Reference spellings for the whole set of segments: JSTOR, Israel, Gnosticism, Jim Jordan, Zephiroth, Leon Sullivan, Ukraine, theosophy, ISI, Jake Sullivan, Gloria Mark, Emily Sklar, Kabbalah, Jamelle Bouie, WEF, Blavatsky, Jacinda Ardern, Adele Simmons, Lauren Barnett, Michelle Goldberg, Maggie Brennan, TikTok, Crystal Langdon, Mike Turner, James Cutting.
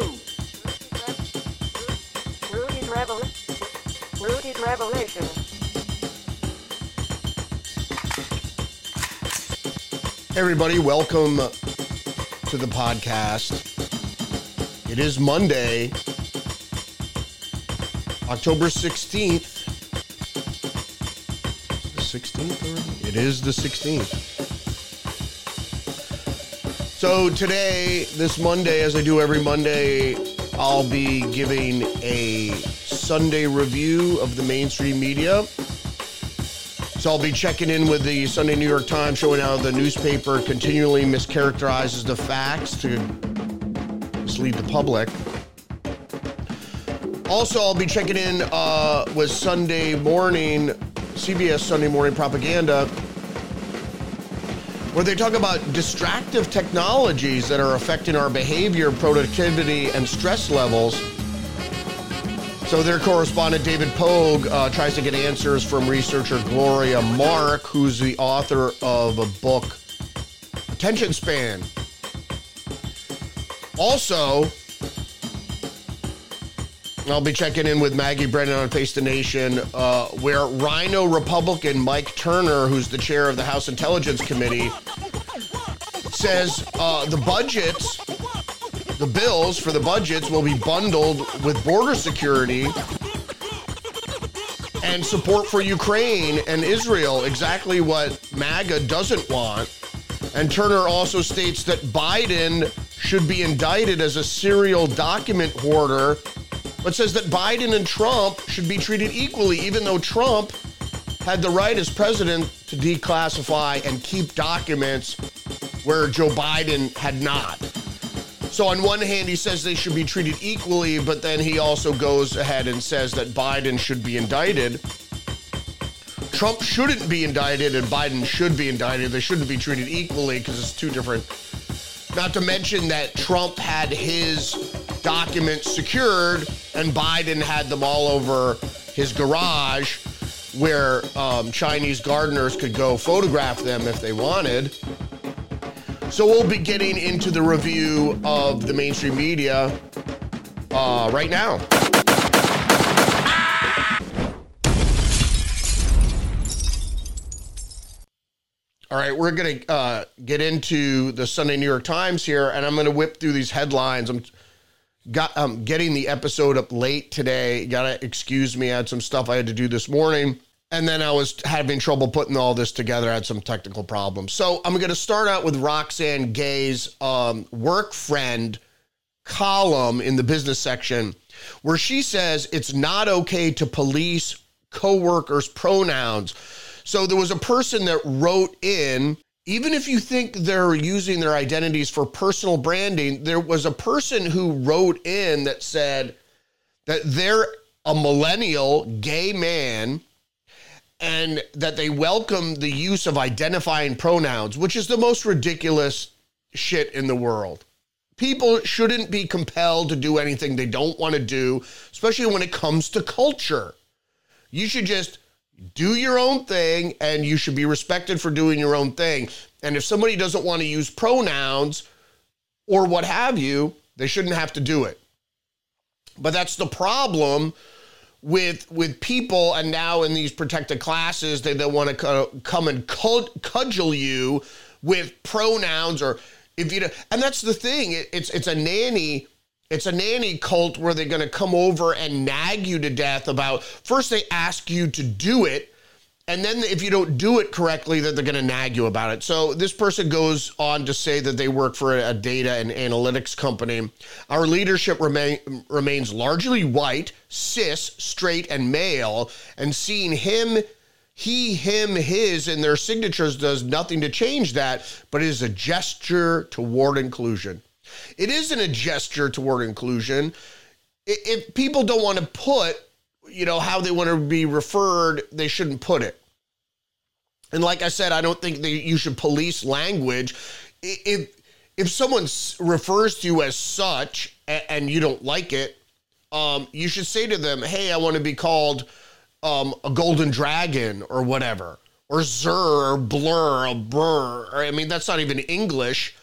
true. Rooted revelation. Hey everybody, welcome to the podcast. It is Monday, October 16th. The 16th already? It is the 16th. So today, this Monday, as I do every Monday, I'll be giving a Sunday review of the mainstream media. So I'll be checking in with the Sunday New York Times, showing how the newspaper continually mischaracterizes the facts to mislead the public. Also, I'll be checking in with Sunday morning, CBS Sunday morning propaganda, where they talk about distractive technologies that are affecting our behavior, productivity, and stress levels. So their correspondent, David Pogue, tries to get answers from researcher Gloria Mark, who's the author of a book, Attention Span. Also, I'll be checking in with Maggie Brennan on Face the Nation, where RINO Republican Mike Turner, who's the chair of the House Intelligence Committee, says the budgets, the bills for the budgets will be bundled with border security and support for Ukraine and Israel, exactly what MAGA doesn't want. And Turner also states that Biden should be indicted as a serial document hoarder, but says that Biden and Trump should be treated equally, even though Trump had the right as president to declassify and keep documents where Joe Biden had not. So on one hand, he says they should be treated equally, but then he also goes ahead and says that Biden should be indicted. Trump shouldn't be indicted and Biden should be indicted. They shouldn't be treated equally because it's two different. Not to mention that Trump had his documents secured and Biden had them all over his garage where Chinese gardeners could go photograph them if they wanted. So we'll be getting into the review of the mainstream media right now. All right, we're going to get into the Sunday New York Times here, and I'm going to whip through these headlines. I'm getting the episode up late today. You got to excuse me. I had some stuff I had to do this morning, and then I was having trouble putting all this together. I had some technical problems. So I'm going to start out with Roxanne Gay's work friend column in the business section, where she says it's not okay to police coworkers' pronouns. So there was a person that wrote in, even if you think they're using their identities for personal branding, there was a person who wrote in that said that they're a millennial gay man and that they welcome the use of identifying pronouns, which is the most ridiculous shit in the world. People shouldn't be compelled to do anything they don't want to do, especially when it comes to culture. You should just do your own thing, and you should be respected for doing your own thing. And if somebody doesn't want to use pronouns or what have you, they shouldn't have to do it. But that's the problem with people, and now in these protected classes, they don't want to come and cudgel you with pronouns, or if you don't, and that's the thing. It's a nanny cult where they're going to come over and nag you to death about, first they ask you to do it, and then if you don't do it correctly, then they're going to nag you about it. So this person goes on to say that they work for a data and analytics company. Our leadership remains largely white, cis, straight, and male, and seeing him, he, him, his in their signatures does nothing to change that, but it is a gesture toward inclusion. It isn't a gesture toward inclusion. If people don't want to put, you know, how they want to be referred, they shouldn't put it. And like I said, I don't think that you should police language. If someone refers to you as such and you don't like it, you should say to them, hey, I want to be called a golden dragon or whatever, or zur, or blur, or brr. I mean, that's not even English.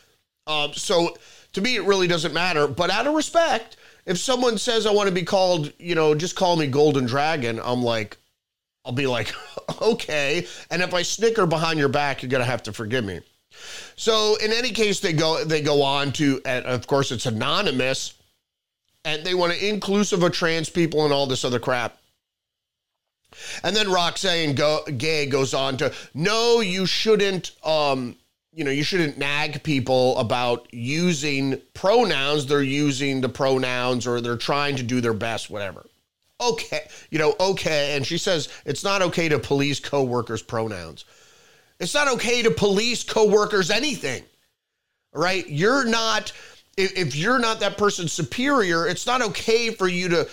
So to me, it really doesn't matter. But out of respect, if someone says I want to be called, you know, just call me Golden Dragon, I'm like, I'll be like, okay. And if I snicker behind your back, you're going to have to forgive me. So in any case, they go on to, and of course it's anonymous, and they want to inclusive of trans people and all this other crap. And then Roxanne Gay goes on to, no, you shouldn't, you shouldn't nag people about using pronouns. They're using the pronouns or they're trying to do their best, whatever. Okay, okay. And she says, it's not okay to police coworkers' pronouns. It's not okay to police coworkers anything, right? You're not, if you're not that person's superior, it's not okay for you to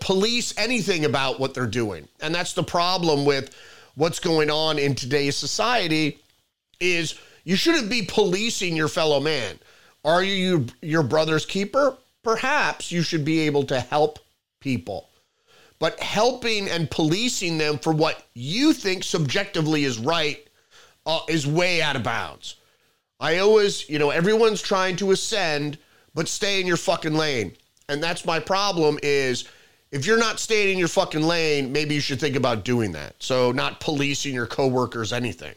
police anything about what they're doing. And that's the problem with what's going on in today's society is you shouldn't be policing your fellow man. Are you your brother's keeper? Perhaps you should be able to help people. But helping and policing them for what you think subjectively is right is way out of bounds. I always, everyone's trying to ascend, but stay in your fucking lane. And that's my problem is if you're not staying in your fucking lane, maybe you should think about doing that. So not policing your coworkers, anything.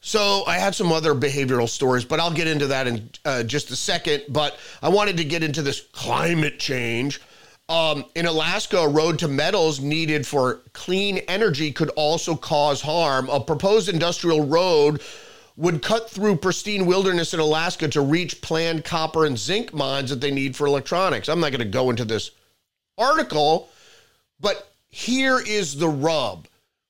So I had some other behavioral stories, but I'll get into that in just a second. But I wanted to get into this climate change. In Alaska, a road to metals needed for clean energy could also cause harm. A proposed industrial road would cut through pristine wilderness in Alaska to reach planned copper and zinc mines that they need for electronics. I'm not going to go into this article, but here is the rub.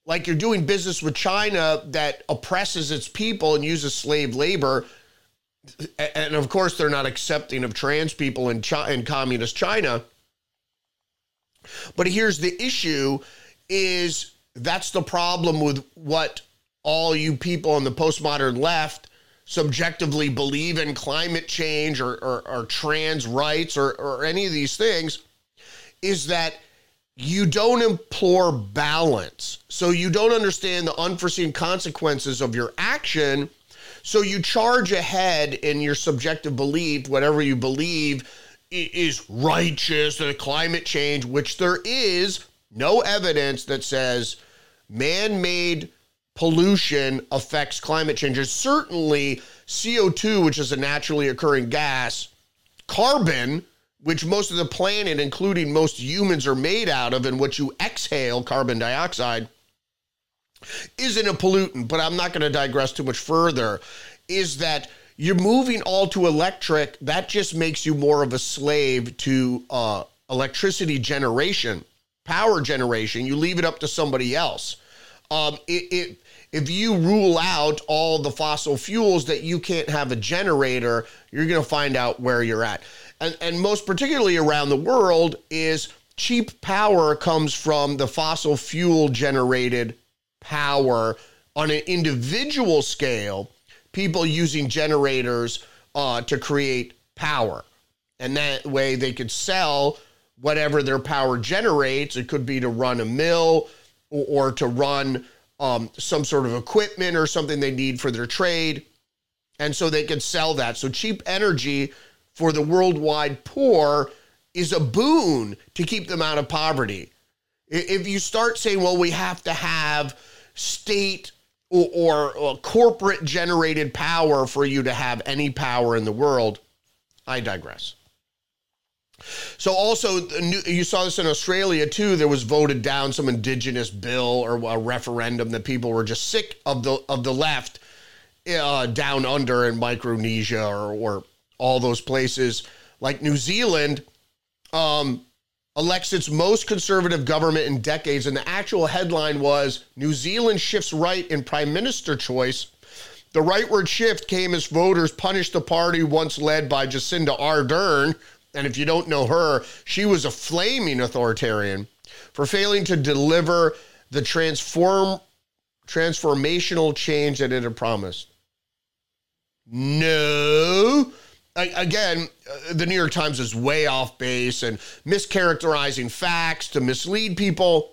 Like you're doing business with China that oppresses its people and uses slave labor. And of course, they're not accepting of trans people in communist China. But here's the issue is that's the problem with what all you people on the postmodern left subjectively believe in climate change or trans rights or any of these things is that you don't implore balance. So you don't understand the unforeseen consequences of your action. So you charge ahead in your subjective belief, whatever you believe is righteous, the climate change, which there is no evidence that says man-made pollution affects climate change. And certainly CO2, which is a naturally occurring gas, carbon, which most of the planet, including most humans, are made out of, and what you exhale, carbon dioxide, isn't a pollutant, but I'm not going to digress too much further, is that you're moving all to electric. That just makes you more of a slave to electricity generation, power generation. You leave it up to somebody else. If you rule out all the fossil fuels that you can't have a generator, you're going to find out where you're at. And most particularly around the world is cheap power comes from the fossil fuel generated power on an individual scale, people using generators to create power. And that way they could sell whatever their power generates. It could be to run a mill or to run some sort of equipment or something they need for their trade. And so they could sell that. So cheap energy for the worldwide poor is a boon to keep them out of poverty. If you start saying, well, we have to have state or corporate generated power for you to have any power in the world, I digress. So also, you saw this in Australia too, there was voted down some indigenous bill or a referendum that people were just sick of the left down under in Micronesia or all those places. Like New Zealand elects its most conservative government in decades, and the actual headline was, New Zealand shifts right in prime minister choice. The rightward shift came as voters punished the party once led by Jacinda Ardern, and if you don't know her, she was a flaming authoritarian, for failing to deliver the transformational change that it had promised. No. Again, the New York Times is way off base and mischaracterizing facts to mislead people.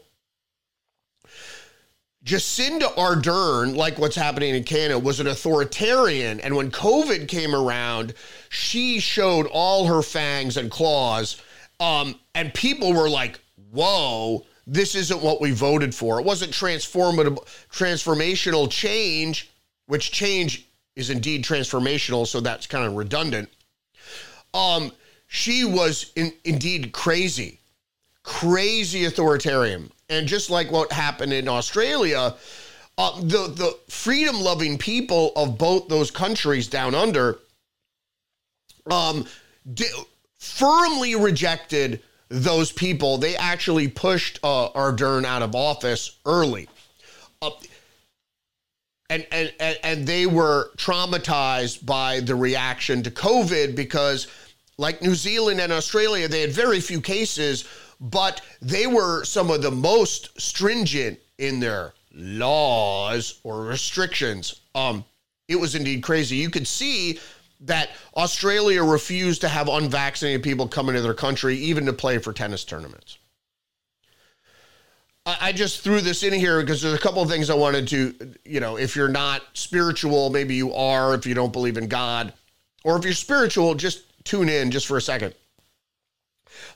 Jacinda Ardern, like what's happening in Canada, was an authoritarian. And when COVID came around, she showed all her fangs and claws. And people were like, whoa, this isn't what we voted for. It wasn't transformational change, which change is indeed transformational. So that's kind of redundant. She was indeed crazy authoritarian. And just like what happened in Australia, the freedom-loving people of both those countries down under firmly rejected those people. They actually pushed Ardern out of office early. And they were traumatized by the reaction to COVID because, like New Zealand and Australia, they had very few cases, but they were some of the most stringent in their laws or restrictions. It was indeed crazy. You could see that Australia refused to have unvaccinated people come into their country, even to play for tennis tournaments. I just threw this in here because there's a couple of things I wanted to, if you're not spiritual, maybe you are, if you don't believe in God, or if you're spiritual, just tune in just for a second.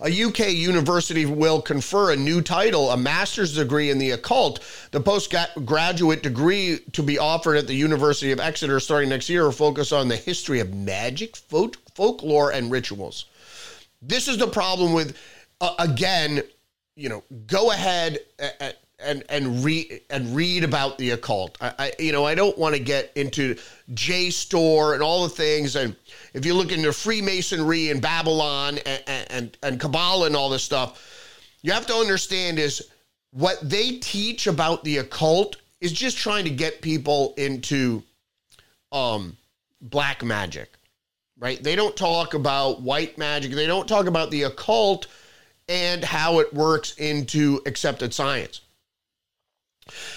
A UK university will confer a new title, a master's degree in the occult. The postgraduate degree to be offered at the University of Exeter starting next year will focus on the history of magic, folklore, and rituals. This is the problem with, go ahead and read about the occult. I don't want to get into JSTOR and all the things. And if you look into Freemasonry and Babylon and Kabbalah and all this stuff, you have to understand is what they teach about the occult is just trying to get people into black magic, right? They don't talk about white magic. They don't talk about the occult and how it works into accepted science.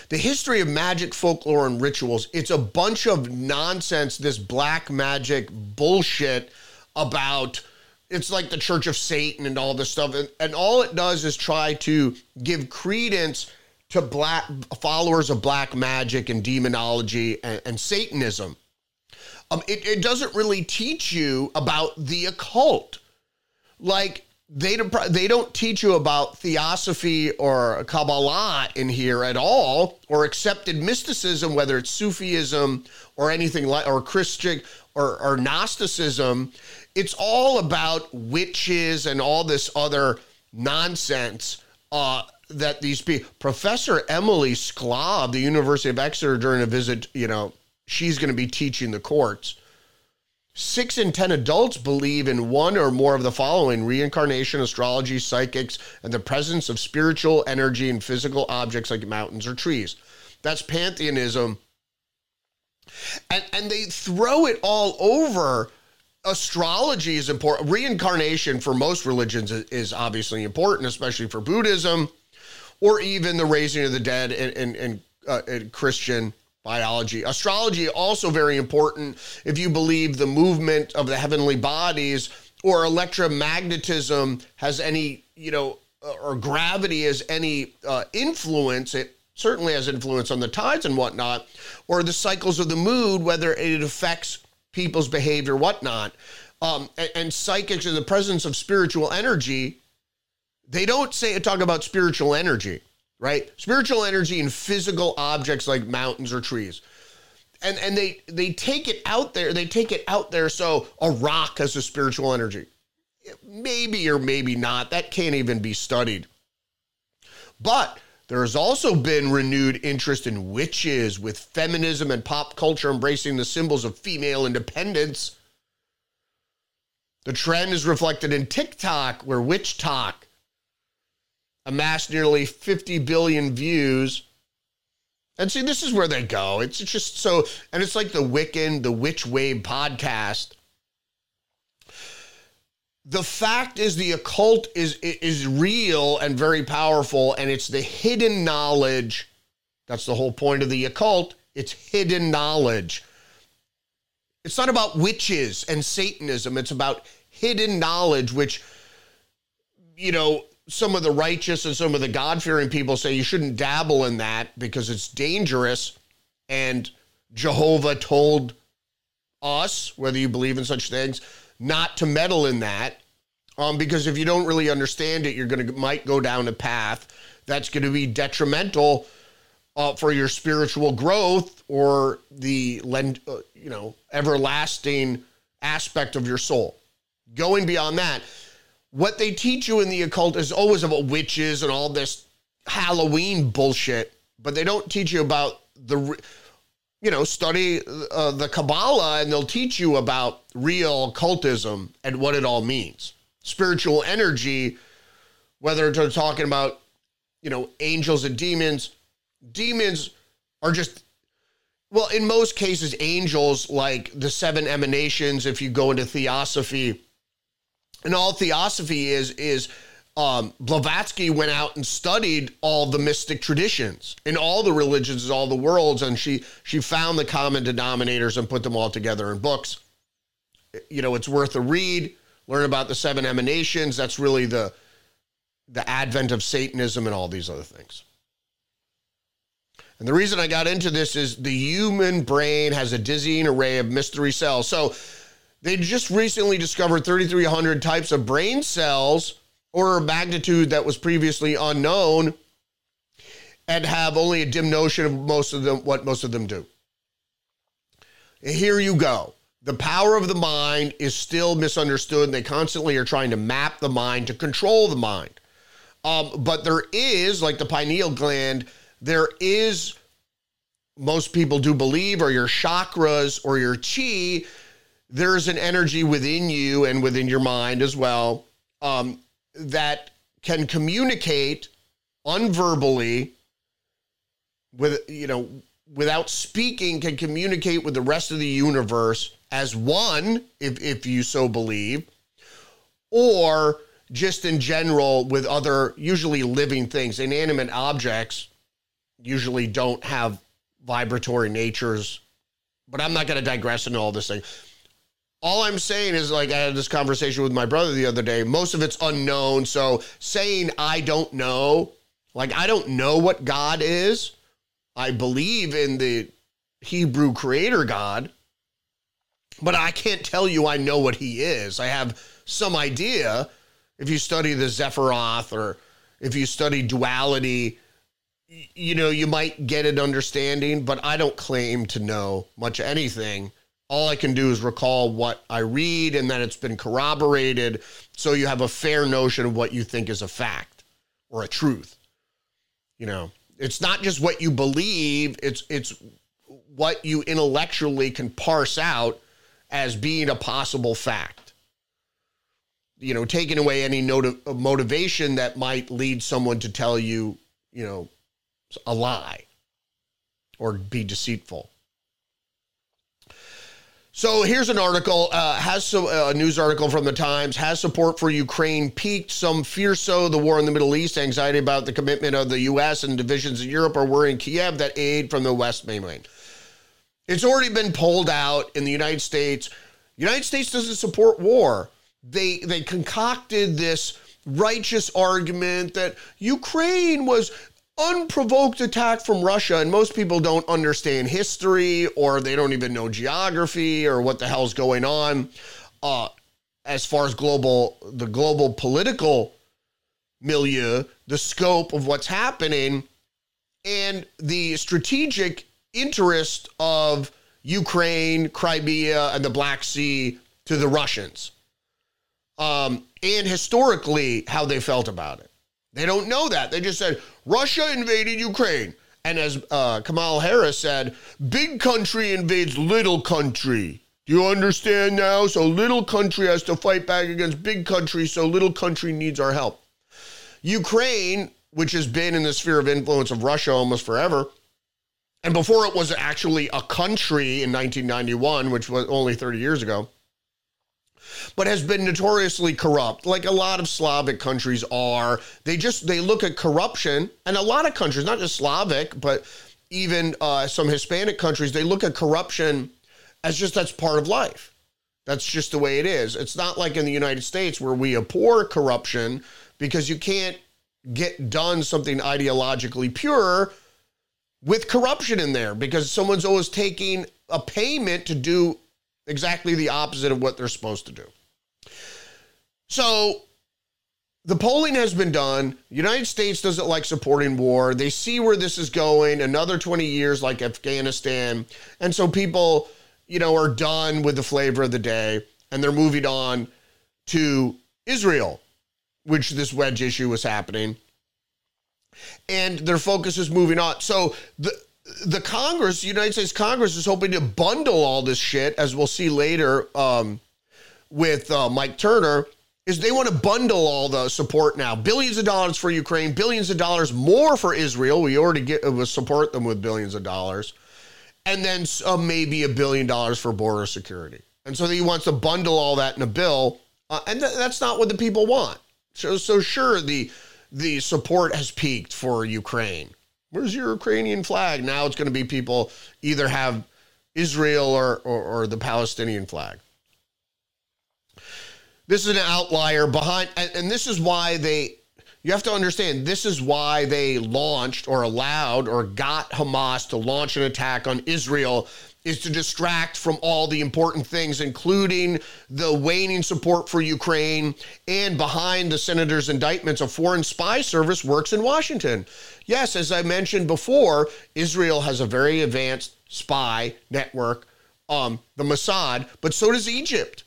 The history of magic, folklore, and rituals, it's a bunch of nonsense, this black magic bullshit about, it's like the Church of Satan and all this stuff. And all it does is try to give credence to black followers of black magic and demonology and Satanism. It doesn't really teach you about the occult. Like, they don't teach you about theosophy or Kabbalah in here at all, or accepted mysticism, whether it's Sufism or anything like, or Christian or Gnosticism. It's all about witches and all this other nonsense that these people. Professor Emily Sklar of the University of Exeter, during a visit, she's going to be teaching the courts. 6 in 10 adults believe in one or more of the following: reincarnation, astrology, psychics, and the presence of spiritual energy and physical objects like mountains or trees. That's pantheism. And they throw it all over. Astrology is important. Reincarnation for most religions is obviously important, especially for Buddhism, or even the raising of the dead in Christian biology. Astrology, also very important if you believe the movement of the heavenly bodies or electromagnetism has any, or gravity has any influence. It certainly has influence on the tides and whatnot, or the cycles of the mood, whether it affects people's behavior, whatnot. And psychics in the presence of spiritual energy, they don't talk about spiritual energy. Right? Spiritual energy and physical objects like mountains or trees. And they take it out there. They take it out there. So a rock has a spiritual energy. Maybe or maybe not. That can't even be studied. But there has also been renewed interest in witches, with feminism and pop culture embracing the symbols of female independence. The trend is reflected in TikTok, where witch talk amassed nearly 50 billion views. And see, this is where they go. It's just so, and it's like the Wiccan, the Witch Wave podcast. The fact is the occult is real and very powerful, and it's the hidden knowledge. That's the whole point of the occult. It's hidden knowledge. It's not about witches and Satanism. It's about hidden knowledge, which, some of the righteous and some of the God-fearing people say you shouldn't dabble in that because it's dangerous. And Jehovah told us, whether you believe in such things, not to meddle in that. Because if you don't really understand it, you're might go down a path that's going to be detrimental for your spiritual growth or the everlasting aspect of your soul. Going beyond that, what they teach you in the occult is always about witches and all this Halloween bullshit, but they don't teach you about study the Kabbalah, and they'll teach you about real occultism and what it all means. Spiritual energy, whether they're talking about, angels and demons. Demons are just, well, in most cases, angels, like the seven emanations, if you go into theosophy, and all theosophy is Blavatsky went out and studied all the mystic traditions in all the religions in all the worlds, and she found the common denominators and put them all together in books. It's worth a read. Learn about the seven emanations. That's really the advent of Satanism and all these other things. And the reason I got into this is the human brain has a dizzying array of mystery cells. So they just recently discovered 3,300 types of brain cells, or a magnitude that was previously unknown, and have only a dim notion of what most of them do. Here you go. The power of the mind is still misunderstood, and they constantly are trying to map the mind to control the mind. But there is, like the pineal gland, most people do believe, or your chakras or your chi, there's an energy within you and within your mind as well that can communicate unverbally without speaking, can communicate with the rest of the universe as one, if you so believe, or just in general with other, usually living things. Inanimate objects usually don't have vibratory natures, but I'm not going to digress into all this thing. All I'm saying is, like, I had this conversation with my brother the other day, most of it's unknown, so saying I don't know, like, I don't know what God is. I believe in the Hebrew creator God, but I can't tell you I know what he is. I have some idea. If you study the Zephiroth, or if you study duality, you might get an understanding, but I don't claim to know much of anything. All I can do is recall what I read and that it's been corroborated, so you have a fair notion of what you think is a fact or a truth. It's not just what you believe, it's what you intellectually can parse out as being a possible fact. Taking away any motivation that might lead someone to tell you, a lie or be deceitful. So here's an article, a news article from the Times. Has support for Ukraine peaked? Some fear so. The war in the Middle East, anxiety about the commitment of the U.S. and divisions in Europe are worrying Kiev that aid from the West mainland. It's already been polled out in the United States. United States doesn't support war. They concocted this righteous argument that Ukraine was unprovoked attack from Russia, and most people don't understand history, or they don't even know geography or what the hell's going on as far as the global political milieu, the scope of what's happening, and the strategic interest of Ukraine, Crimea, and the Black Sea to the Russians, and historically how they felt about it. They don't know that. They just said, Russia invaded Ukraine. And as Kamala Harris said, big country invades little country. Do you understand now? So little country has to fight back against big country, so little country needs our help. Ukraine, which has been in the sphere of influence of Russia almost forever, and before it was actually a country in 1991, which was only 30 years ago, but has been notoriously corrupt, like a lot of Slavic countries are. They look at corruption, and a lot of countries, not just Slavic, but even some Hispanic countries, they look at corruption as just that's part of life. That's just the way it is. It's not like in the United States where we abhor corruption because you can't get done something ideologically pure with corruption in there, because someone's always taking a payment to do exactly the opposite of what they're supposed to do. So the polling has been done. The United States doesn't like supporting war. They see where this is going, another 20 years like Afghanistan. And so people, you know, are done with the flavor of the day, and they're moving on to Israel, which this wedge issue was happening. And their focus is moving on. So the Congress, the United States Congress, is hoping to bundle all this shit, as we'll see later with Mike Turner, is they want to bundle all the support now. Billions of dollars for Ukraine, billions of dollars more for Israel. We already support them with billions of dollars. And then maybe $1 billion for border security. And so he wants to bundle all that in a bill. And that's not what the people want. So sure, the support has peaked for Ukraine. Where's your Ukrainian flag? Now it's going to be people either have Israel or the Palestinian flag. This is an outlier behind, and this is why you have to understand, this is why they launched or allowed or got Hamas to launch an attack on Israel, is to distract from all the important things, including the waning support for Ukraine and behind the senator's indictments of foreign spy service works in Washington. Yes, as I mentioned before, Israel has a very advanced spy network, the Mossad, but so does Egypt.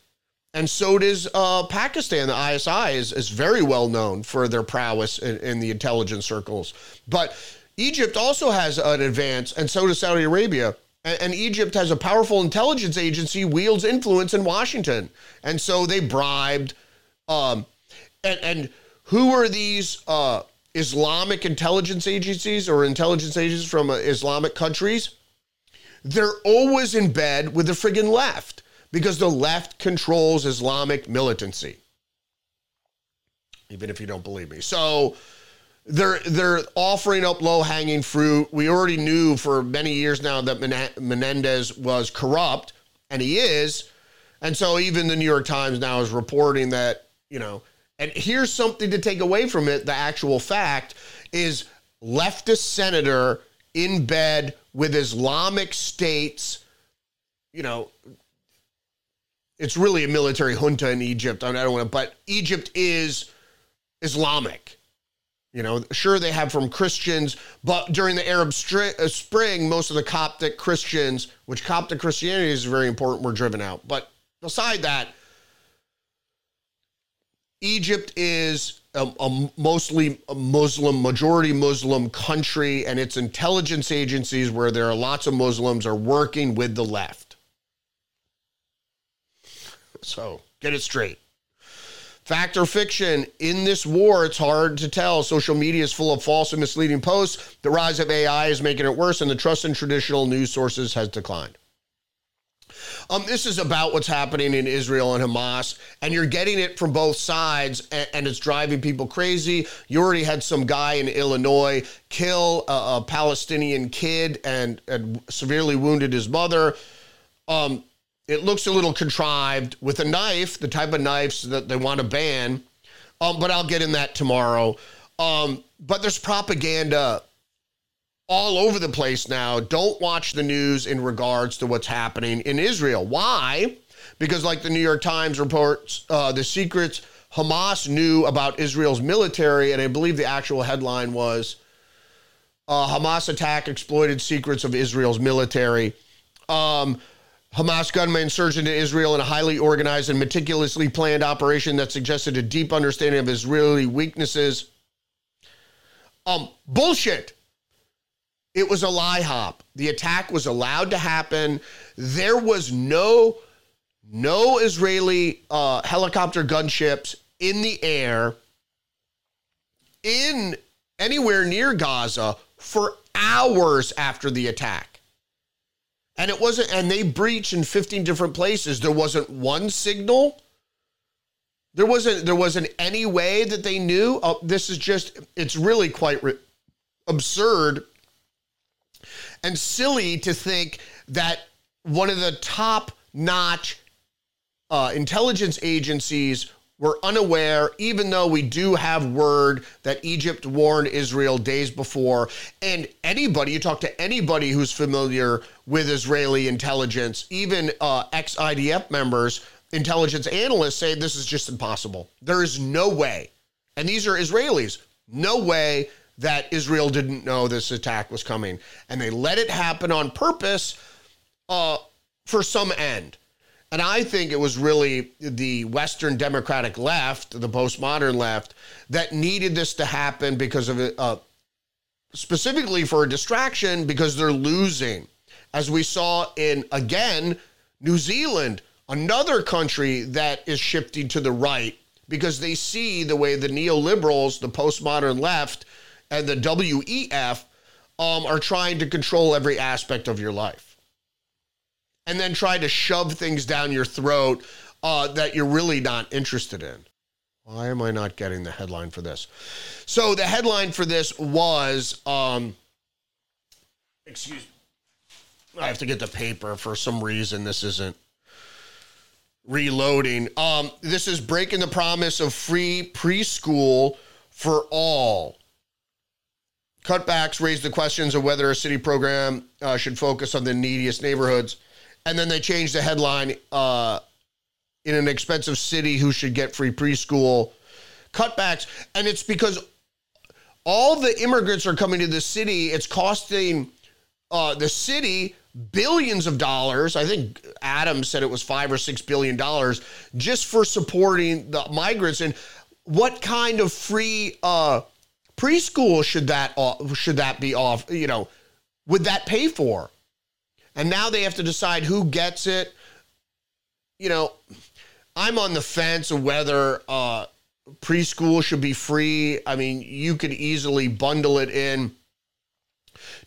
And so does Pakistan. The ISI is very well known for their prowess in the intelligence circles. But Egypt also has an advance, and so does Saudi Arabia. And Egypt has a powerful intelligence agency, wields influence in Washington. And so they bribed. And who are these Islamic intelligence agencies or intelligence agents from Islamic countries? They're always in bed with the friggin' left, because the left controls Islamic militancy, even if you don't believe me. So They're offering up low-hanging fruit. We already knew for many years now that Menendez was corrupt, and he is. And so even the New York Times now is reporting that, you know, and here's something to take away from it. The actual fact is leftist senator in bed with Islamic states, you know, it's really a military junta in Egypt. I don't want to, but Egypt is Islamic. You know, sure, they have from Christians, but during the Arab Spring, most of the Coptic Christians, which Coptic Christianity is very important, were driven out. But beside that, Egypt is a mostly Muslim, majority Muslim country, and its intelligence agencies, where there are lots of Muslims, are working with the left. So get it straight. Fact or fiction, in this war, it's hard to tell. Social media is full of false and misleading posts. The rise of AI is making it worse, and the trust in traditional news sources has declined. This is about what's happening in Israel and Hamas, and you're getting it from both sides, and it's driving people crazy. You already had some guy in Illinois kill a Palestinian kid and severely wounded his mother. It looks a little contrived with a knife, the type of knives that they want to ban. But I'll get in that tomorrow. But there's propaganda all over the place now. Don't watch the news in regards to what's happening in Israel. Why? Because like the New York Times reports, the secrets Hamas knew about Israel's military, and I believe the actual headline was Hamas attack exploited secrets of Israel's military. Hamas gunmen surged into Israel in a highly organized and meticulously planned operation that suggested a deep understanding of Israeli weaknesses. Bullshit. It was a lie hop. The attack was allowed to happen. There was no Israeli helicopter gunships in the air in anywhere near Gaza for hours after the attack. And it wasn't, and they breached in 15 different places. There wasn't one signal. There wasn't any way that they knew. This is just, it's really quite absurd and silly to think that one of the top-notch intelligence agencies We're unaware, even though we do have word that Egypt warned Israel days before. And anybody, you talk to anybody who's familiar with Israeli intelligence, even ex-IDF members, intelligence analysts say this is just impossible. There is no way. And these are Israelis. No way that Israel didn't know this attack was coming. And they let it happen on purpose for some end. And I think it was really the Western Democratic left, the postmodern left, that needed this to happen because of it, specifically for a distraction, because they're losing. As we saw in, again, New Zealand, another country that is shifting to the right because they see the way the neoliberals, the postmodern left, and the WEF are trying to control every aspect of your life. And then try to shove things down your throat that you're really not interested in. Why am I not getting the headline for this? So the headline for this was, excuse me, I have to get the paper for some reason. This isn't reloading. This is breaking the promise of free preschool for all. Cutbacks raise the questions of whether a city program should focus on the neediest neighborhoods. And then they changed the headline, in an expensive city, who should get free preschool cutbacks. And it's because all the immigrants are coming to the city. It's costing the city billions of dollars. I think Adam said it was $5 or $6 billion just for supporting the migrants. And what kind of free preschool should that be off? You know, would that pay for? And now they have to decide who gets it. You know, I'm on the fence of whether preschool should be free. I mean, you could easily bundle it in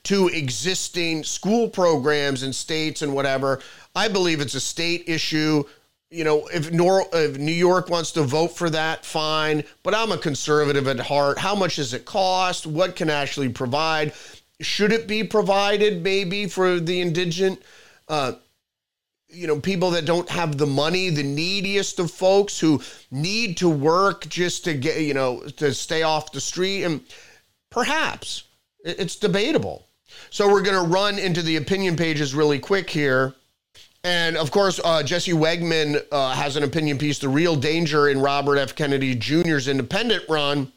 to existing school programs in states and whatever. I believe it's a state issue. You know, if New York wants to vote for that, fine. But I'm a conservative at heart. How much does it cost? What can actually provide? Should it be provided maybe for the indigent, people that don't have the money, the neediest of folks who need to work just to get, to stay off the street? And perhaps it's debatable. So we're going to run into the opinion pages really quick here. And of course, Jesse Wegman has an opinion piece, The Real Danger in Robert F. Kennedy Jr.'s Independent Run.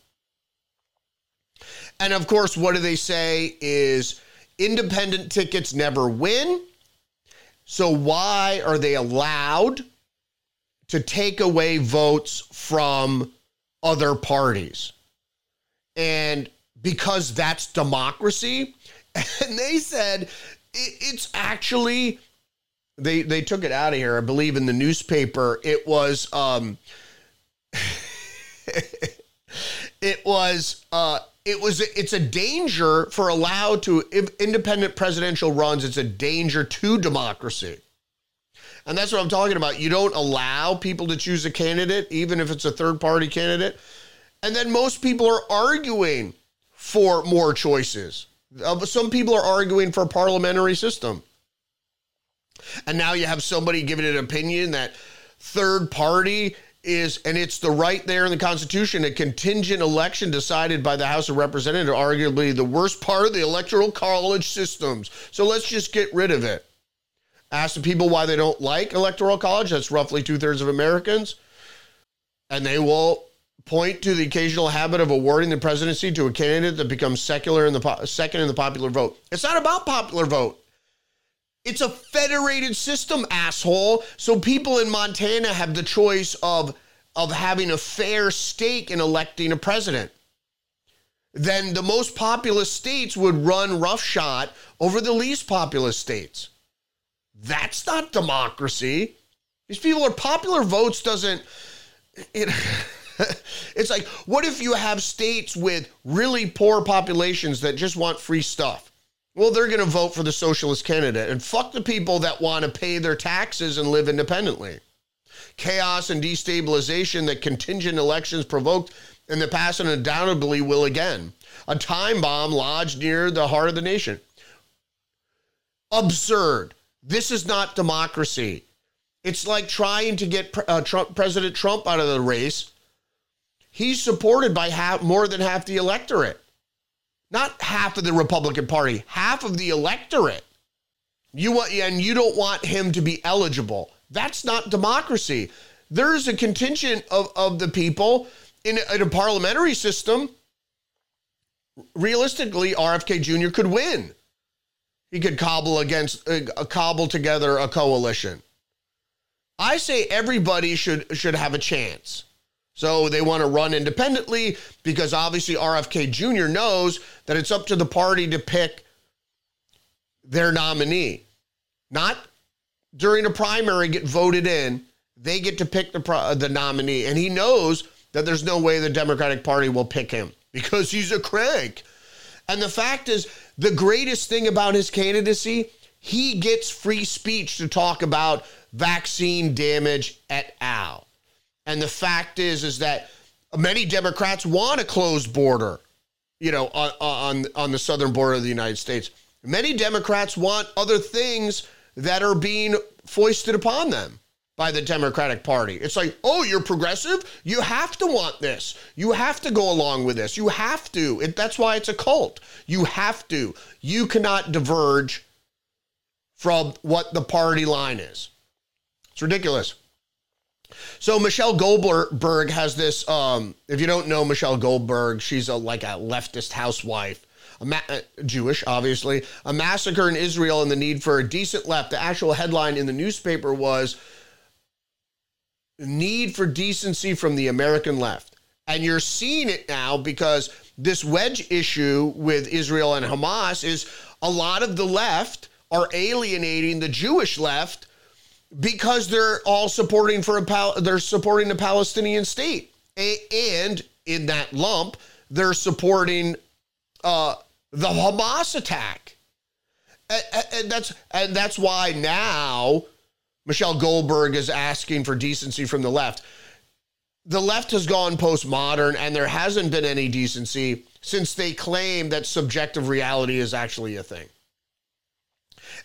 And of course, what do they say is independent tickets never win. So why are they allowed to take away votes from other parties? And because that's democracy. And they said it's actually, they took it out of here. I believe in the newspaper, it's a danger for allowed to independent presidential runs. It's a danger to democracy. And that's what I'm talking about. You don't allow people to choose a candidate, even if it's a third party candidate. And then most people are arguing for more choices. Some people are arguing for a parliamentary system. And now you have somebody giving an opinion that third party is, and it's the right there in the Constitution, a contingent election decided by the House of Representatives, arguably the worst part of the electoral college systems. So let's just get rid of it. Ask the people why they don't like electoral college. That's roughly 2/3 of Americans. And they will point to the occasional habit of awarding the presidency to a candidate that becomes second in the popular vote. It's not about popular vote. It's a federated system, asshole. So people in Montana have the choice of having a fair stake in electing a president. Then the most populous states would run roughshod over the least populous states. That's not democracy. These people are popular votes doesn't... It's like, what if you have states with really poor populations that just want free stuff? Well, they're going to vote for the socialist candidate and fuck the people that want to pay their taxes and live independently. Chaos and destabilization that contingent elections provoked in the past and undoubtedly will again. A time bomb lodged near the heart of the nation. Absurd. This is not democracy. It's like trying to get President Trump out of the race. He's supported by more than half the electorate. Not half of the Republican Party, half of the electorate. You don't want him to be eligible. That's not democracy. There is a contingent of the people in a parliamentary system. Realistically, RFK Jr. could win. He could cobble together a coalition. I say everybody should have a chance. So they want to run independently because obviously RFK Jr. knows that it's up to the party to pick their nominee. Not during a primary get voted in. They get to pick the nominee. And he knows that there's no way the Democratic Party will pick him because he's a crank. And the fact is, the greatest thing about his candidacy, he gets free speech to talk about vaccine damage et al. And the fact is that many Democrats want a closed border, on the southern border of the United States. Many Democrats want other things that are being foisted upon them by the Democratic Party. It's like, oh, you're progressive? You have to want this. You have to go along with this. You have to. That's why it's a cult. You have to. You cannot diverge from what the party line is. It's ridiculous. So Michelle Goldberg has this, if you don't know Michelle Goldberg, she's a leftist housewife. Jewish, obviously. A massacre in Israel and the need for a decent left. The actual headline in the newspaper was, need for decency from the American left. And you're seeing it now because this wedge issue with Israel and Hamas is a lot of the left are alienating the Jewish left because they're all supporting they're supporting the Palestinian state. And in that lump, they're supporting the Hamas attack. And that's why now Michelle Goldberg is asking for decency from the left. The left has gone postmodern, and there hasn't been any decency since they claim that subjective reality is actually a thing.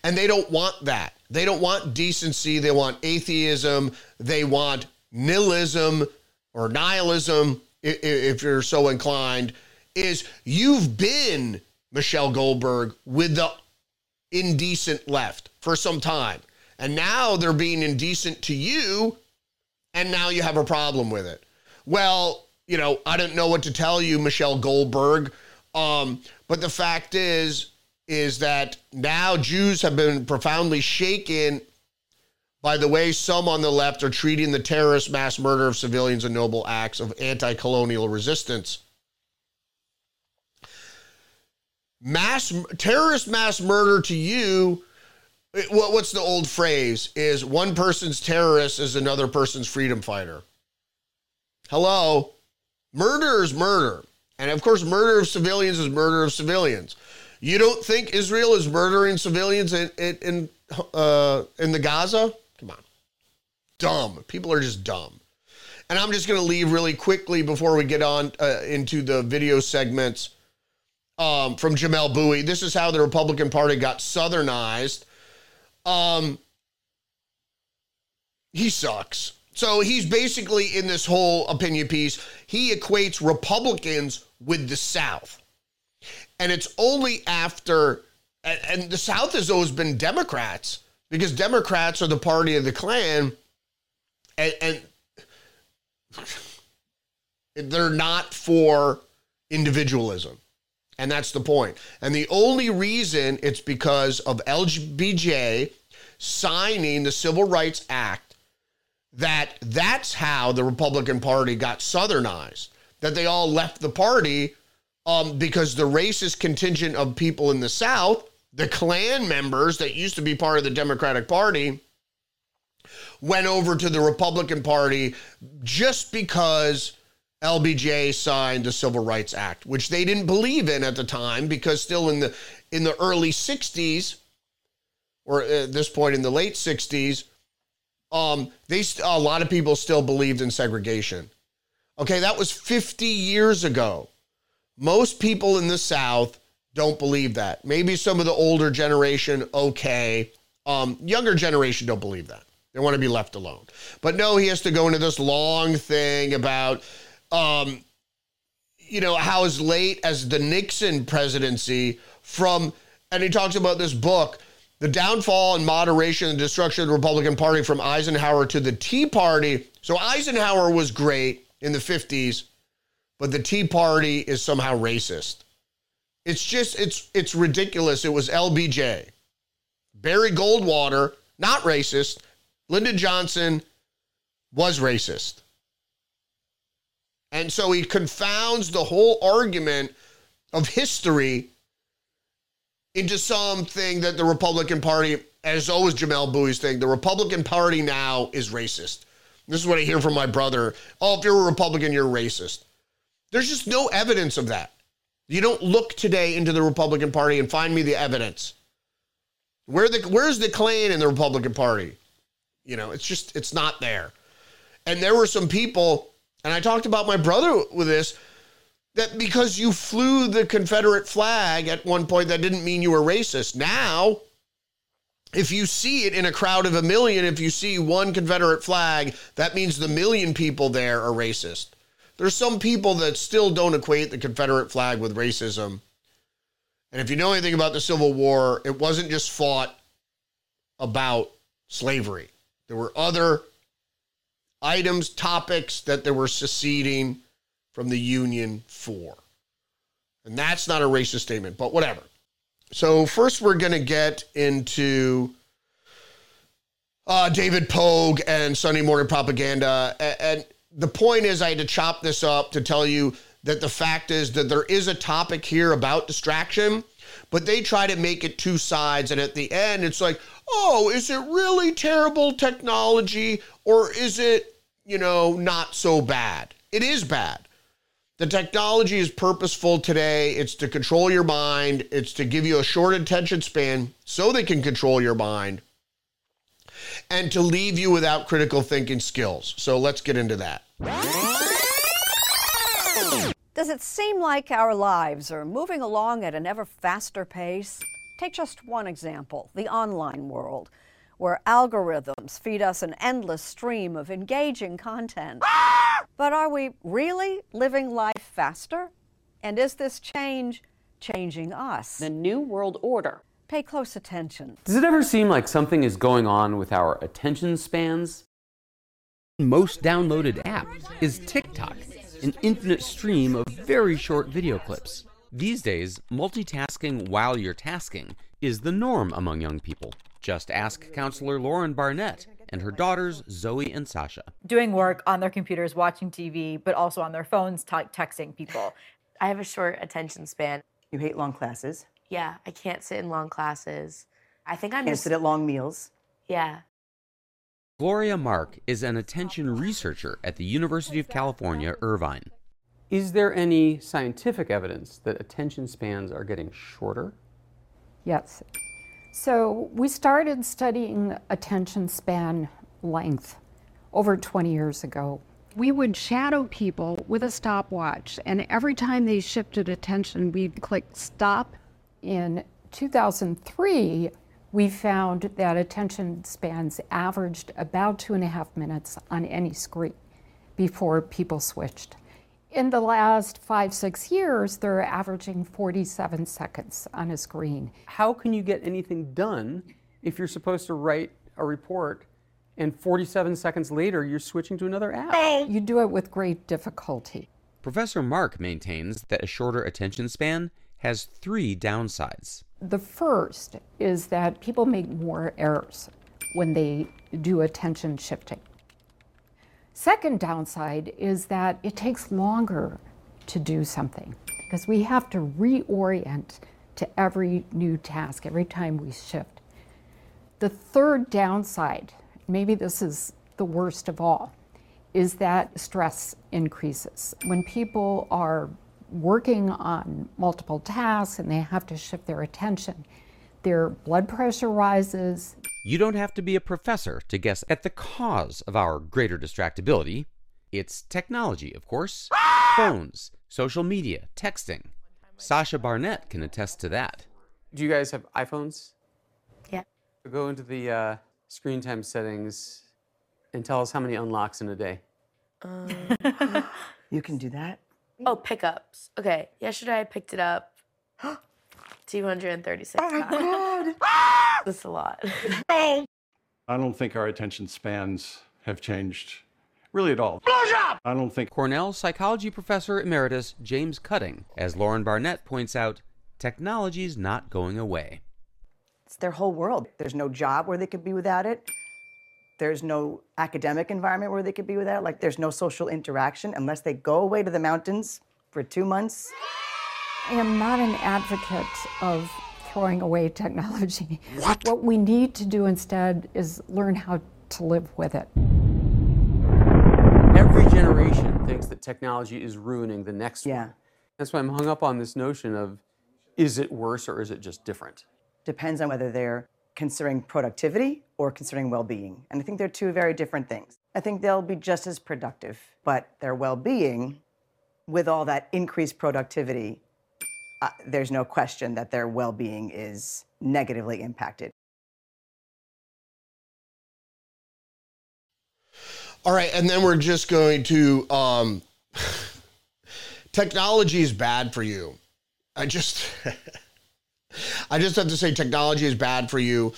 And they don't want that. They don't want decency. They want atheism. They want nihilism or nihilism, if you're so inclined, is you've been, Michelle Goldberg, with the indecent left for some time. And now they're being indecent to you, and now you have a problem with it. Well, I don't know what to tell you, Michelle Goldberg, but the fact is that now Jews have been profoundly shaken by the way some on the left are treating the terrorist mass murder of civilians and noble acts of anti-colonial resistance. Terrorist mass murder to you, what's the old phrase is one person's terrorist is another person's freedom fighter. Hello? Murder is murder. And of course, murder of civilians is murder of civilians. You don't think Israel is murdering civilians in the Gaza? Come on. Dumb. People are just dumb. And I'm just going to leave really quickly before we get on into the video segments from Jamelle Bouie. This is how the Republican Party got Southernized. He sucks. So he's basically in this whole opinion piece, he equates Republicans with the South. And it's only after, and the South has always been Democrats because Democrats are the party of the Klan and they're not for individualism. And that's the point. And the only reason it's because of LBJ signing the Civil Rights Act that's how the Republican Party got Southernized, that they all left the party because the racist contingent of people in the South, the Klan members that used to be part of the Democratic Party, went over to the Republican Party just because LBJ signed the Civil Rights Act, which they didn't believe in at the time because still in the early 60s, or at this point in the late 60s, a lot of people still believed in segregation. Okay, that was 50 years ago. Most people in the South don't believe that. Maybe some of the older generation, okay. Younger generation don't believe that. They want to be left alone. But no, he has to go into this long thing about, you know, how as late as the Nixon presidency from, and he talks about this book, The Downfall and Moderation and Destruction of the Republican Party from Eisenhower to the Tea Party. So Eisenhower was great in the 50s, but the Tea Party is somehow racist. It's just, it's ridiculous. It was LBJ. Barry Goldwater, not racist. Lyndon Johnson was racist. And so he confounds the whole argument of history into something that the Republican Party, as always Jamelle Bouie's thing, the Republican Party now is racist. This is what I hear from my brother. Oh, if you're a Republican, you're racist. There's just no evidence of that. You don't look today into the Republican Party and find me the evidence. Where's the Klan in the Republican Party? You know, it's just, it's not there. And there were some people, and I talked about my brother with this, that because you flew the Confederate flag at one point, that didn't mean you were racist. Now, if you see it in a crowd of a million, if you see one Confederate flag, that means the million people there are racist. There's some people that still don't equate the Confederate flag with racism. And if you know anything about the Civil War, it wasn't just fought about slavery. There were other items, topics that they were seceding from the Union for. And that's not a racist statement, but whatever. So first we're going to get into David Pogue and Sunday morning propaganda. And the point is I had to chop this up to tell you that the fact is that there is a topic here about distraction, but they try to make it two sides. And at the end, it's like, oh, is it really terrible technology or is it, you know, not so bad? It is bad. The technology is purposeful today. It's to control your mind. It's to give you a short attention span so they can control your mind and to leave you without critical thinking skills. So let's get into that. Does it seem like our lives are moving along at an ever faster pace? Take just one example, the online world, where algorithms feed us an endless stream of engaging content. But are we really living life faster? And is this change changing us? The New World Order. Pay close attention. Does it ever seem like something is going on with our attention spans? Most downloaded app is TikTok, an infinite stream of very short video clips. These days, multitasking while you're tasking is the norm among young people. Just ask counselor Lauren Barnett and her daughters, Zoe and Sasha. Doing work on their computers, watching TV, but also on their phones, texting people. I have a short attention span. You hate long classes. Yeah, I can't sit in long classes. I think I'm sit at long meals. Yeah. Gloria Mark is an attention researcher at the University of California, Irvine. Is there any scientific evidence that attention spans are getting shorter? Yes. So we started studying attention span length over 20 years ago. We would shadow people with a stopwatch, and every time they shifted attention, we'd click stop. In 2003, we found that attention spans averaged about 2.5 minutes on any screen before people switched. In the last 5-6 years, they're averaging 47 seconds on a screen. How can you get anything done if you're supposed to write a report and 47 seconds later you're switching to another app? You do it with great difficulty. Professor Mark maintains that a shorter attention span has three downsides. The first is that people make more errors when they do attention shifting. Second downside is that it takes longer to do something because we have to reorient to every new task every time we shift. The third downside, maybe this is the worst of all, is that stress increases. When people are working on multiple tasks and they have to shift their attention, their blood pressure rises. You don't have to be a professor to guess at the cause of our greater distractibility. It's technology, of course. Phones, social media, texting. Sasha Barnett can attest to that. Do you guys have iPhones? Yeah. Go into the screen time settings and tell us how many unlocks in a day. You can do that? Oh, pickups. Okay, yesterday I picked it up 236 times. Oh my God. That's a lot. I don't think our attention spans have changed really at all. Blowjob! I don't think. Cornell psychology professor emeritus James Cutting, as Lauren Barnett points out, technology's not going away. It's their whole world. There's no job where they could be without it. There's no academic environment where they could be without it. Like, there's no social interaction unless they go away to the mountains for 2 months. I am not an advocate of throwing away technology. What we need to do instead is learn how to live with it. Every generation thinks that technology is ruining the next one. That's why I'm hung up on this notion of, is it worse or is it just different? Depends on whether they're considering productivity or considering well-being. And I think they're two very different things. I think they'll be just as productive, but their well-being, with all that increased productivity, there's no question that their well-being is negatively impacted. All right, and then we're just going to, technology is bad for you. I just have to say technology is bad for you.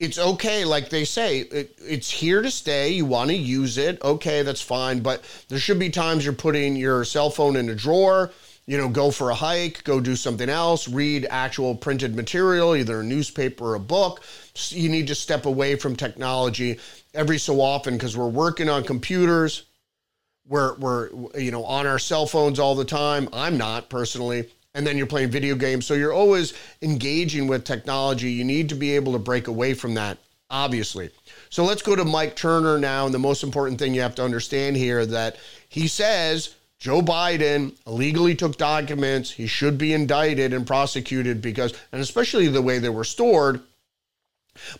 It's okay, like they say, it's here to stay. You want to use it. Okay, that's fine. But there should be times you're putting your cell phone in a drawer, you know, go for a hike, go do something else, read actual printed material, either a newspaper or a book. You need to step away from technology every so often because we're working on computers. We're you know, on our cell phones all the time. I'm not personally. And then you're playing video games. So you're always engaging with technology. You need to be able to break away from that, obviously. So let's go to Mike Turner now. And the most important thing you have to understand here that he says Joe Biden illegally took documents. He should be indicted and prosecuted because, and especially the way they were stored.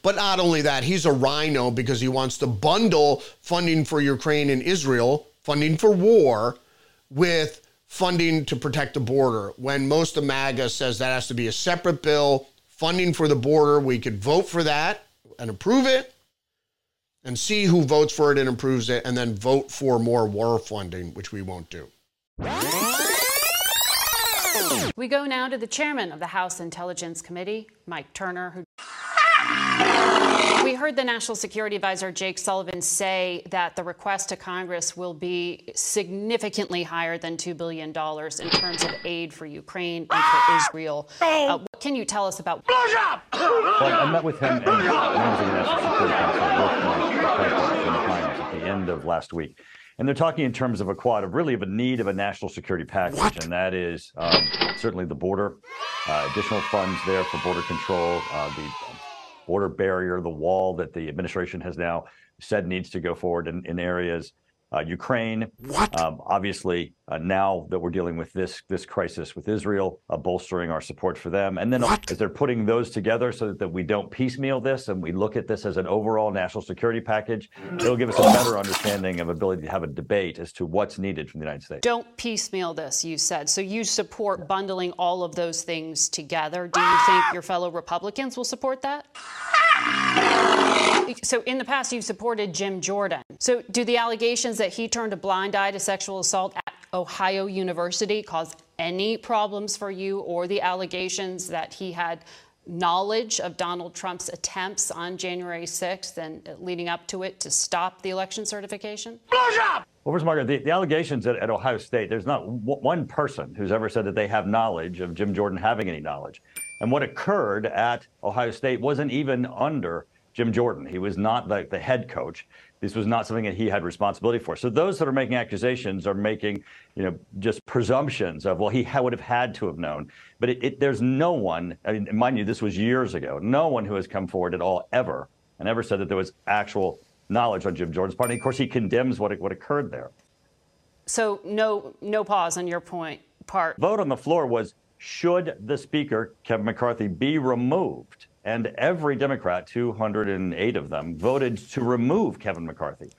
But not only that, he's a RINO because he wants to bundle funding for Ukraine and Israel, funding for war, with funding to protect the border, when most of MAGA says that has to be a separate bill, funding for the border. We could vote for that and approve it and see who votes for it and approves it, and then vote for more war funding, which we won't do. We go now to the chairman of the House Intelligence Committee, Mike Turner, who... We heard the National Security Advisor Jake Sullivan say that the request to Congress will be significantly higher than $2 billion in terms of aid for Ukraine and for Israel. What can you tell us about... Blowjob! Well, I met with him and members of the National Security Council at the end of last week. And they're talking in terms of a quad, of really of a need of a national security package. What? And that is certainly the border, additional funds there for border control, the border barrier, the wall that the administration has now said needs to go forward in areas. Ukraine, obviously, now that we're dealing with this crisis with Israel, bolstering our support for them. And then as they're putting those together so that we don't piecemeal this and we look at this as an overall national security package, it'll give us a better understanding of ability to have a debate as to what's needed from the United States. Don't piecemeal this, you said. So you support bundling all of those things together. Do you think your fellow Republicans will support that? So in the past, you've supported Jim Jordan. So do the allegations that he turned a blind eye to sexual assault at Ohio University cause any problems for you, or the allegations that he had knowledge of Donald Trump's attempts on January 6th and leading up to it to stop the election certification? Blowjob! Well, first, Margaret, the allegations at Ohio State, there's not one person who's ever said that they have knowledge of Jim Jordan having any knowledge. And what occurred at Ohio State wasn't even under Jim Jordan. He was not the head coach. This was not something that he had responsibility for. So those that are making accusations are making, you know, just presumptions of, well, he would have had to have known. But there's no one, I mean, mind you, this was years ago, no one who has come forward at all ever and ever said that there was actual knowledge on Jim Jordan's part. And of course, he condemns what occurred there. So no pause on your part. Vote on the floor was, should the Speaker, Kevin McCarthy, be removed? And every Democrat, 208 of them, voted to remove Kevin McCarthy.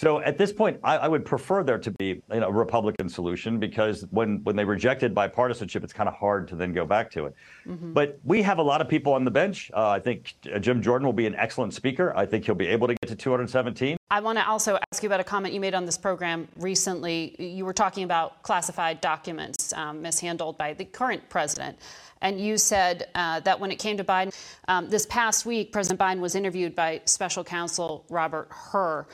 So at this point, I would prefer there to be a Republican solution, because when they rejected bipartisanship, it's kind of hard to then go back to it. Mm-hmm. But we have a lot of people on the bench. I think Jim Jordan will be an excellent speaker. I think he'll be able to get to 217. I want to also ask you about a comment you made on this program recently. You were talking about classified documents mishandled by the current president. And you said that when it came to Biden, this past week, President Biden was interviewed by special counsel Robert Hur.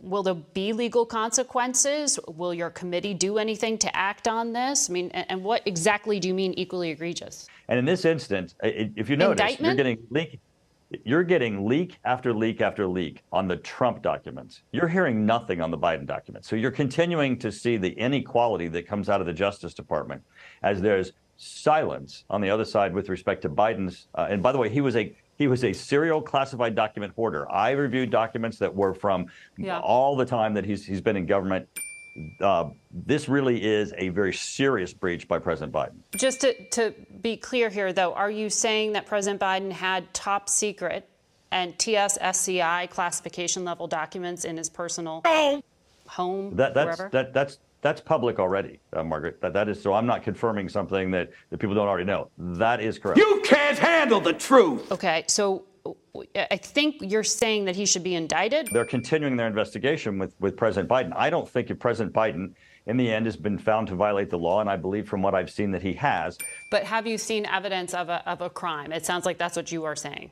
Will there be legal consequences? Will your committee do anything to act on this? I mean, and what exactly do you mean equally egregious? And in this instance, if you notice, indictment? You're getting leak after leak after leak on the Trump documents. You're hearing nothing on the Biden documents. So you're continuing to see the inequality that comes out of the Justice Department as there's silence on the other side with respect to Biden's. And by the way, he was a serial classified document hoarder. I reviewed documents that were from all the time that he's been in government. This really is a very serious breach by President Biden. Just to be clear here, though, are you saying that President Biden had top secret and TSSCI classification level documents in his personal home? That's public already, Margaret. That is, so I'm not confirming something that people don't already know. That is correct. You can't handle the truth. Okay, so I think you're saying that he should be indicted. They're continuing their investigation with President Biden. I don't think if President Biden, in the end, has been found to violate the law, and I believe from what I've seen that he has. But have you seen evidence of a crime? It sounds like that's what you are saying.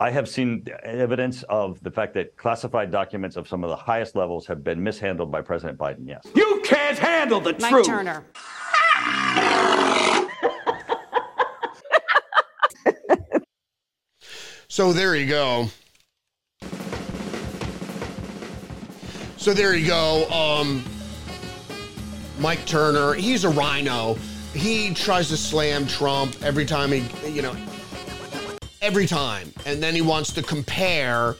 I have seen evidence of the fact that classified documents of some of the highest levels have been mishandled by President Biden, yes. You can't handle the truth! Mike Turner. So there you go. Mike Turner, he's a rhino. He tries to slam Trump every time he, every time. And then he wants to compare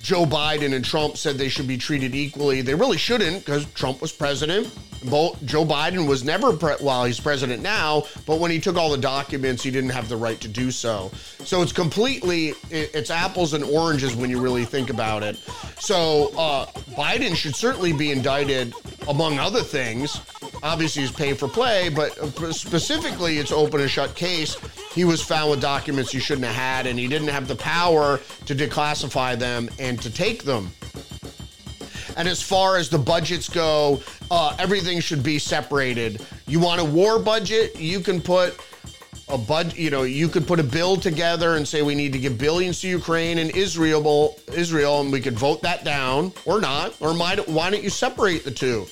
Joe Biden and Trump, said they should be treated equally. They really shouldn't, because Trump was president. Joe Biden was never, while he's president now, but when he took all the documents, he didn't have the right to do so. So it's completely, it's apples and oranges when you really think about it. So Biden should certainly be indicted, among other things. Obviously, it's pay for play, but specifically, it's open and shut case. He was found with documents he shouldn't have had, and he didn't have the power to declassify them and to take them. And as far as the budgets go, everything should be separated. You want a war budget? You can put a you could put a bill together and say we need to give billions to Ukraine and Israel, and we could vote that down or not. Or why don't you separate the two?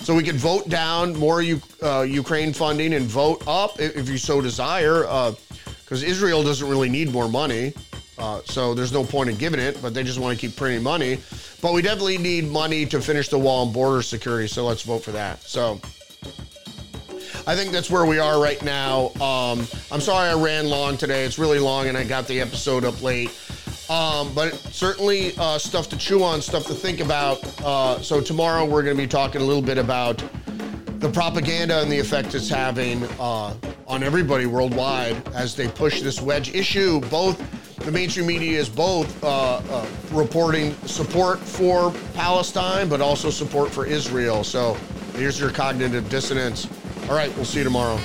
So we could vote down more Ukraine funding and vote up if you so desire, because Israel doesn't really need more money. So there's no point in giving it, but they just want to keep printing money. But we definitely need money to finish the wall and border security, so let's vote for that. So I think that's where we are right now. I'm sorry I ran long today. It's really long, and I got the episode up late. But certainly stuff to chew on, stuff to think about. So tomorrow we're going to be talking a little bit about the propaganda and the effect it's having on everybody worldwide as they push this wedge issue. Both the mainstream media is both reporting support for Palestine, but also support for Israel. So here's your cognitive dissonance. All right, we'll see you tomorrow.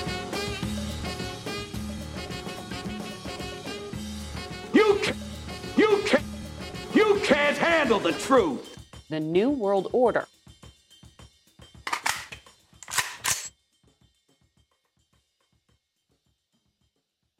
You can't handle the truth. The New World Order.